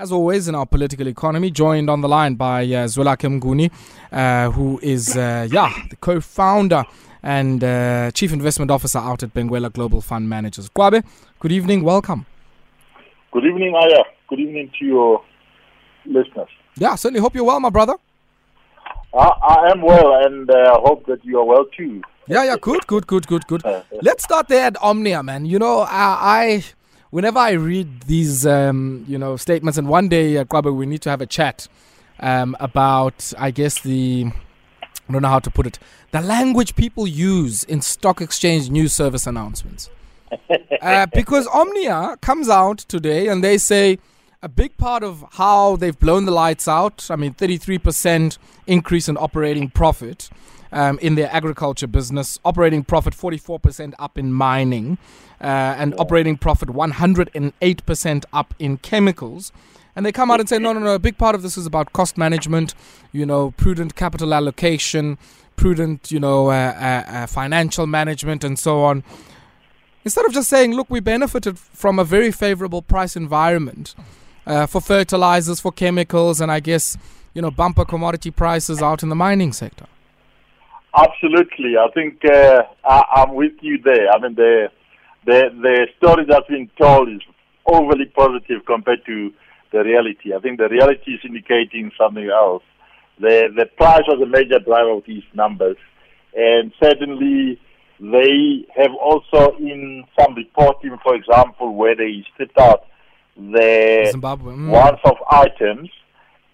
As always in our political economy, joined on the line by Zwelakhe Mnguni, who is the co-founder and chief investment officer out at Benguela Global Fund Managers. Kwabe, good evening, welcome. Good evening, Aya. Good evening to your listeners. Yeah, certainly hope you're well, my brother. I am well, and I hope that you are well too. Yeah, good. Let's start there at Omnia, man. You know, whenever I read these, statements, and one day, Kwabe, we need to have a chat about, I guess, I don't know how to put it, the language people use in stock exchange news service announcements. Because Omnia comes out today and they say a big part of how they've blown the lights out, 33% increase in operating profit in their agriculture business, operating profit 44% up in mining, and operating profit 108% up in chemicals. And they come out and say, no, a big part of this is about cost management, prudent capital allocation, prudent, financial management and so on. Instead of just saying, look, we benefited from a very favorable price environment for fertilizers, for chemicals, and I guess, bumper commodity prices out in the mining sector. Absolutely. I think I'm with you there. The story that's been told is overly positive compared to the reality. I think the reality is indicating something else. The price was a major driver of these numbers, and certainly they have also in some reporting, for example, where they stripped out the Zimbabwe Once-off items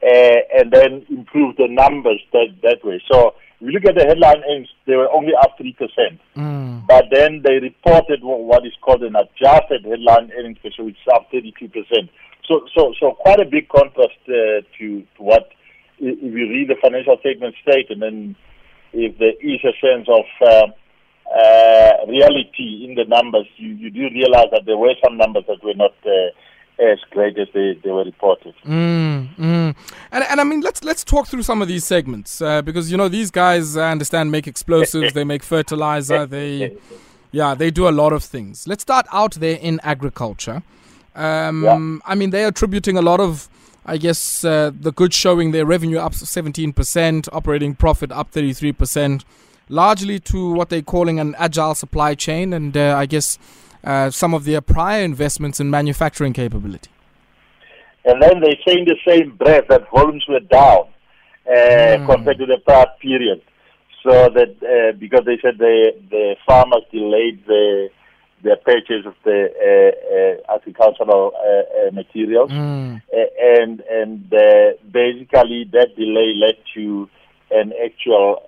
and then improved the numbers that way. So if you look at the headline earnings, they were only up 3%. But then they reported what is called an adjusted headline earnings per share, which is up 32%. So quite a big contrast to what, if you read the financial statement straight, and then if there is a sense of reality in the numbers, you do realize that there were some numbers that were not as great as they were reported. And let's talk through some of these segments because these guys, I understand, make explosives, they make fertilizer, they do a lot of things. Let's start out there in agriculture. They're attributing a lot of, I guess, the good showing, their revenue up 17%, operating profit up 33%, largely to what they're calling an agile supply chain and some of their prior investments in manufacturing capability. And then they say in the same breath that volumes were down compared to the prior period. So that because they said the farmers delayed their purchase of the agricultural materials, and basically that delay led to an actual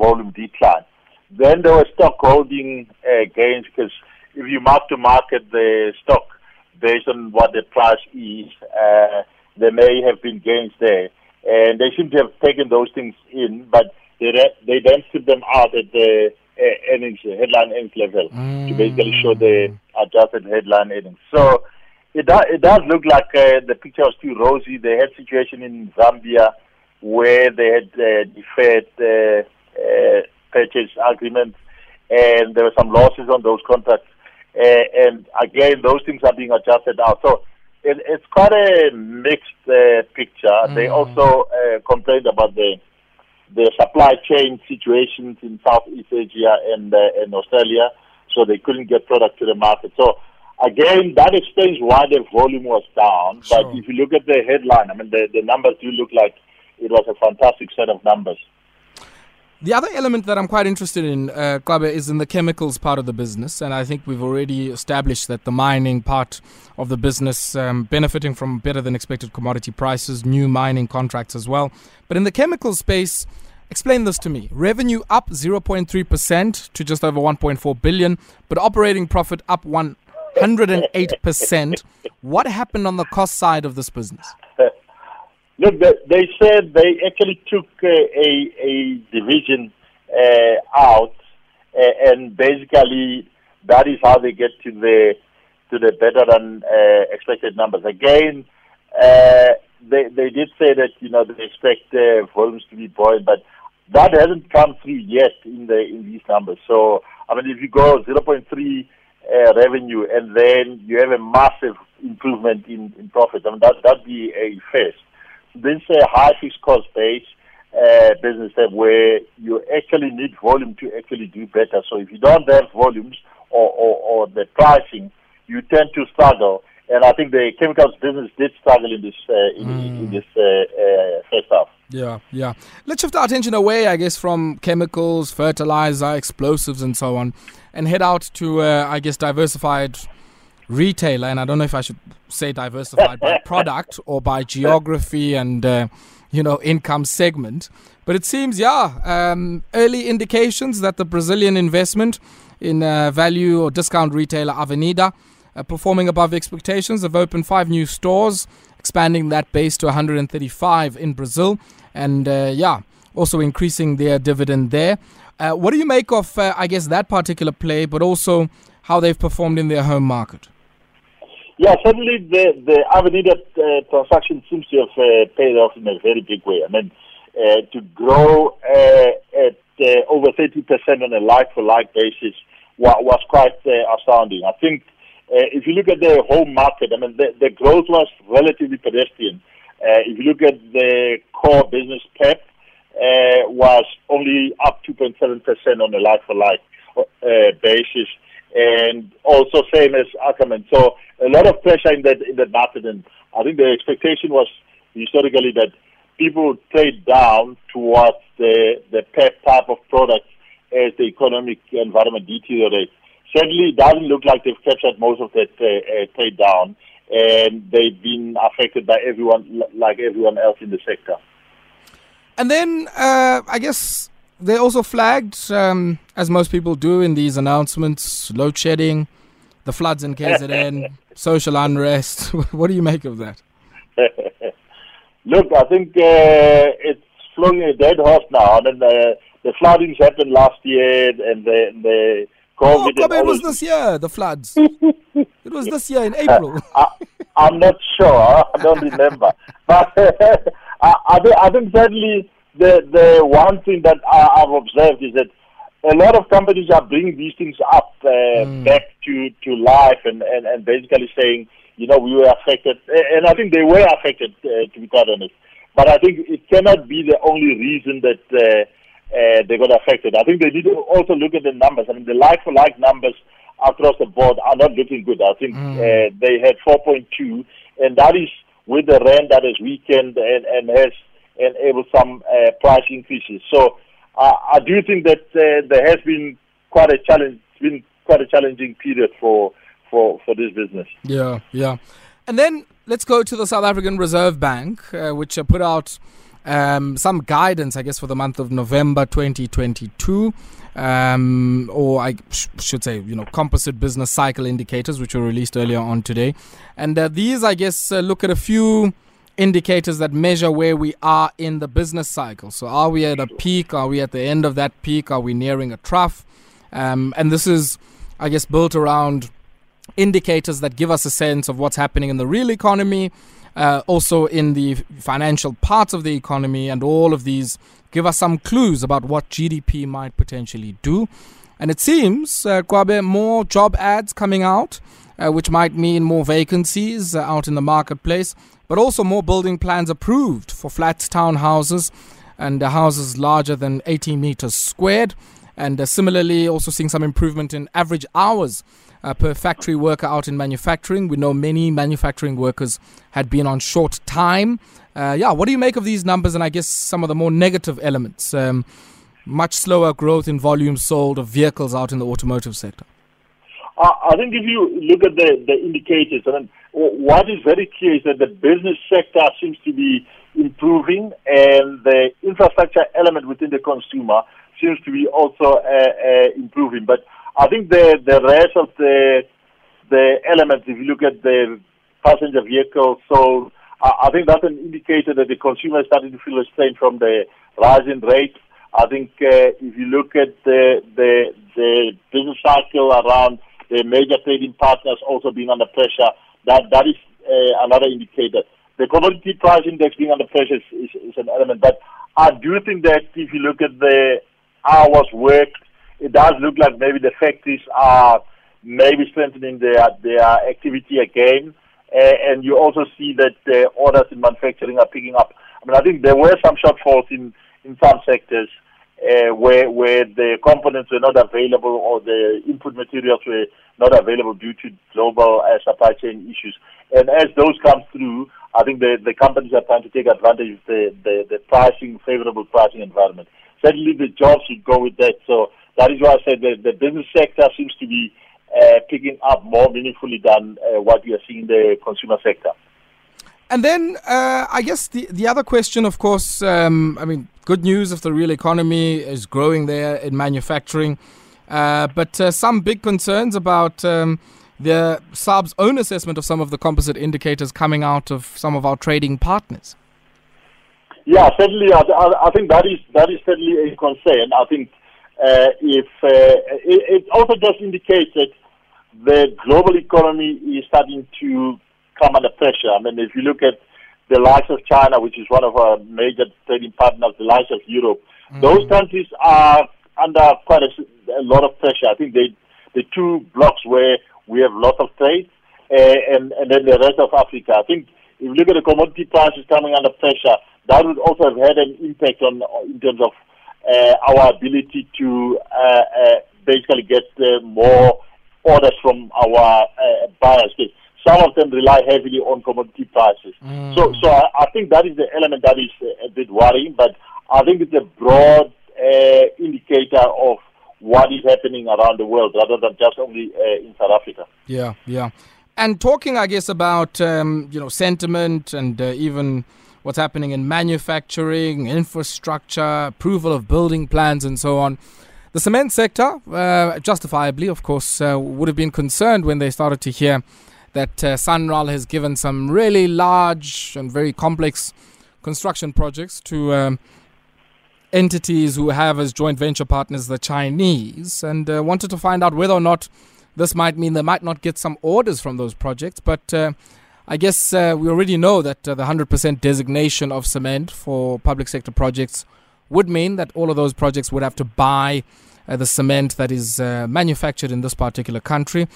volume decline. Then there were stock holding gains, because if you mark to market the stock based on what the price is, there may have been gains there. And they seem to have taken those things in, but they then strip them out at the earnings, headline earnings level, to basically show the adjusted headline earnings. So it does look like the picture was too rosy. They had situation in Zambia where they had deferred purchase agreements, and there were some losses on those contracts. And again, those things are being adjusted out. So it's quite a mixed picture. They also complained about the supply chain situations in Southeast Asia and Australia, so they couldn't get product to the market. So again, that explains why the volume was down. Sure. But if you look at the headline, the numbers do look like it was a fantastic set of numbers. The other element that I'm quite interested in, Kwabe, is in the chemicals part of the business. And I think we've already established that the mining part of the business benefiting from better than expected commodity prices, new mining contracts as well. But in the chemical space, explain this to me. Revenue up 0.3% to just over 1.4 billion, but operating profit up 108%. What happened on the cost side of this business? Look, they said they actually took a division out, and basically that is how they get to the better than expected numbers. Again, they did say that they expect volumes to be buoyant, but that hasn't come through yet in these numbers. So if you go 0.3 revenue, and then you have a massive improvement in profit. I mean, that'd be a first. This high fixed cost base business where you actually need volume to actually do better. So if you don't have volumes or the pricing, you tend to struggle. And I think the chemicals business did struggle in this first half. Yeah. Let's shift our attention away, I guess, from chemicals, fertilizer, explosives, and so on, and head out to, I guess, diversified retailer. And I don't know if I should say diversified by product or by geography and, income segment. But it seems, early indications that the Brazilian investment in value or discount retailer Avenida performing above expectations. They've opened 5 new stores, expanding that base to 135 in Brazil, and also increasing their dividend there. What do you make of, that particular play, but also how they've performed in their home market? Yeah, certainly the Avenida transaction seems to have paid off in a very big way. I mean, to grow at over 30% on a like-for-like basis was quite astounding. I think if you look at the home market, I mean, the growth was relatively pedestrian. If you look at the core business, PEP was only up 2.7% on a like-for-like basis, and also same as Ackerman. So a lot of pressure in that market, and I think the expectation was historically that people would trade down towards the PEP type of product as the economic environment deteriorates. Certainly, it doesn't look like they've captured most of that trade down, and they've been affected by everyone else in the sector. And then, they also flagged, as most people do in these announcements, load shedding, the floods in KZN, social unrest. What do you make of that? Look, I think it's flogging a dead horse now. I mean, the floodings happened last year, and the it was this year, the floods. It was this year in April. I'm not sure. I don't remember. But I think certainly the one thing that I've observed is that a lot of companies are bringing these things up back to life and basically saying, we were affected. And I think they were affected, to be quite honest. But I think it cannot be the only reason that they got affected. I think they need to also look at the numbers. I mean, the like-for-like numbers across the board are not looking good. I think they had 4.2, and that is with the rand that has weakened and has enabled some price increases. So I do think that there has been quite a challenge. It's been quite a challenging period for this business. Yeah. And then let's go to the South African Reserve Bank, which put out some guidance, I guess, for the month of November 2022, or I should say, composite business cycle indicators, which were released earlier on today. And these, I guess, look at a few indicators that measure where we are in the business cycle. So are we at a peak? Are we at the end of that peak? Are we nearing a trough? And this is, I guess, built around indicators that give us a sense of what's happening in the real economy, also in the financial parts of the economy, and all of these give us some clues about what GDP might potentially do. And it seems, Kwabe, more job ads coming out, which might mean more vacancies out in the marketplace, but also more building plans approved for flat townhouses and houses larger than 80 meters squared. And similarly, also seeing some improvement in average hours per factory worker out in manufacturing. We know many manufacturing workers had been on short time. What do you make of these numbers? And I guess some of the more negative elements, much slower growth in volume sold of vehicles out in the automotive sector. I think if you look at the indicators, I mean, what is very clear is that the business sector seems to be improving, and the infrastructure element within the consumer seems to be also improving. But I think the rest of the elements, if you look at the passenger vehicle sold, I think that's an indicator that the consumer is starting to feel a strain from the rising rates. I think if you look at the business cycle around the major trading partners also being under pressure, that is another indicator. The commodity price index being under pressure is an element. But I do think that if you look at the hours worked, it does look like maybe the factories are maybe strengthening their activity again. And you also see that orders in manufacturing are picking up. I mean, I think there were some shortfalls in some sectors where the components were not available or the input materials were not available due to global supply chain issues. And as those come through, I think the companies are trying to take advantage of the pricing, favorable pricing environment. Certainly the jobs should go with that. So that is why I said the business sector seems to be picking up more meaningfully than what we are seeing in the consumer sector. And then I guess the other question, of course, I mean, good news if the real economy is growing there in manufacturing. But some big concerns about the SARB's own assessment of some of the composite indicators coming out of some of our trading partners. Yeah, certainly. I think that is certainly a concern. I think it also just indicates that the global economy is starting to come under pressure. I mean, if you look at the likes of China, which is one of our major trading partners, the likes of Europe, mm-hmm. those countries are under quite a lot of pressure. I think the two blocks where we have lots of trade and then the rest of Africa. I think if you look at the commodity prices coming under pressure, that would also have had an impact on in terms of our ability to basically get more orders from our buyers. Some of them rely heavily on commodity prices. Mm. So I think that is the element that is a bit worrying, but I think it's a broad indicator of what is happening around the world rather than just only in South Africa. Yeah, yeah. And talking, I guess, about sentiment and even what's happening in manufacturing, infrastructure, approval of building plans and so on. The cement sector, justifiably, of course, would have been concerned when they started to hear that Sanral has given some really large and very complex construction projects to entities who have as joint venture partners the Chinese, and wanted to find out whether or not this might mean they might not get some orders from those projects. But I guess we already know that the 100% designation of cement for public sector projects would mean that all of those projects would have to buy the cement that is manufactured in this particular country.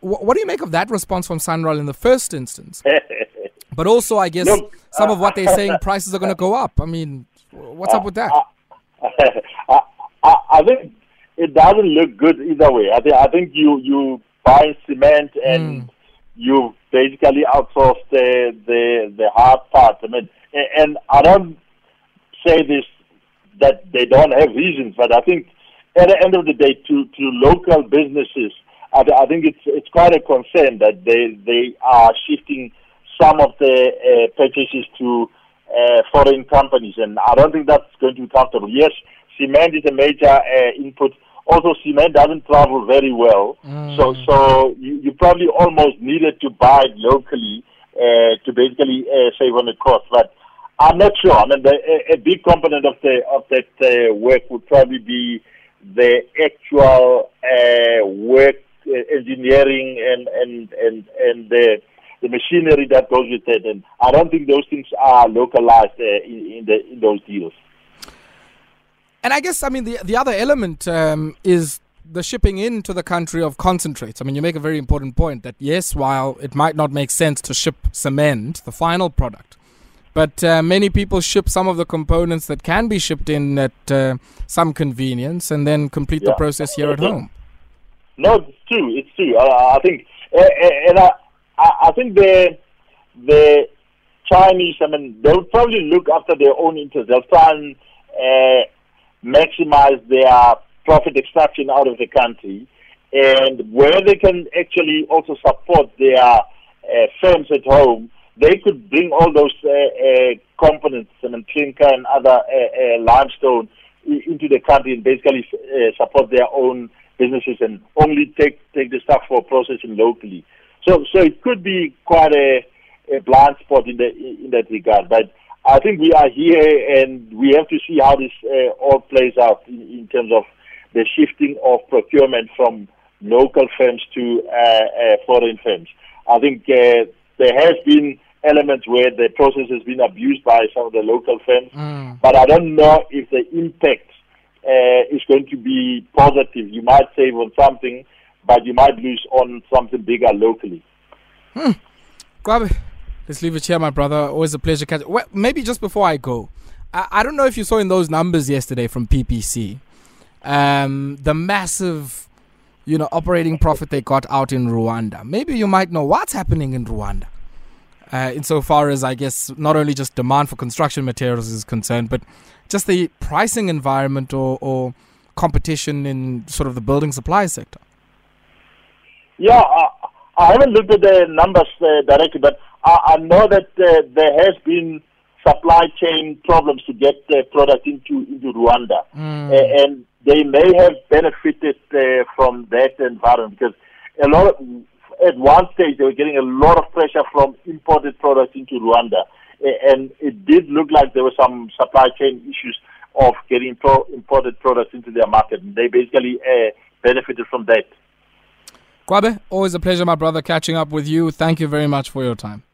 What do you make of that response from Sanral in the first instance? But also, I guess, some of what they're saying, prices are going to go up. I mean, what's up with that? I think it doesn't look good either way. I think you buy cement and you basically outsource the hard part. I mean, and I don't say this that they don't have reasons, but I think at the end of the day, to local businesses, I think it's quite a concern that they are shifting some of the purchases to foreign companies, and I don't think that's going to be comfortable. Yes, cement is a major input. Also, cement doesn't travel very well, so you probably almost needed to buy it locally to basically save on the cost. But I'm not sure. I mean, a big component of that work would probably be the actual work, engineering and the machinery that goes with it, and I don't think those things are localized in those deals. And I guess, I mean, the other element is the shipping into the country of concentrates. I mean, you make a very important point that yes, while it might not make sense to ship cement, the final product, but many people ship some of the components that can be shipped in at some convenience and then complete the process here at home. No, it's true. It's true. I think, and I think the Chinese, I mean, they'll probably look after their own interests. They'll try and maximize their profit extraction out of the country, and where they can actually also support their firms at home, they could bring all those components, I mean, clinker and other limestone into the country and basically support their own businesses and only take the stuff for processing locally. So it could be quite a blind spot in that regard. But I think we are here and we have to see how this all plays out in terms of the shifting of procurement from local firms to foreign firms. I think there has been elements where the process has been abused by some of the local firms, but I don't know if the impact is going to be positive. You might save on something, but you might lose on something bigger locally. Kwabe, let's leave it here, my brother. Always a pleasure catching. Well, maybe just before I go, I don't know if you saw in those numbers yesterday from PPC, the massive, operating profit they got out in Rwanda. Maybe you might know what's happening in Rwanda, insofar as, I guess, not only just demand for construction materials is concerned, but just the pricing environment or competition in sort of the building supply sector. Yeah, I haven't looked at the numbers directly, but I know that there has been supply chain problems to get the product into Rwanda. And they may have benefited from that environment, because at one stage they were getting a lot of pressure from imported products into Rwanda. And it did look like there were some supply chain issues of getting imported products into their market. And they basically benefited from that. Kwabe, always a pleasure, my brother, catching up with you. Thank you very much for your time.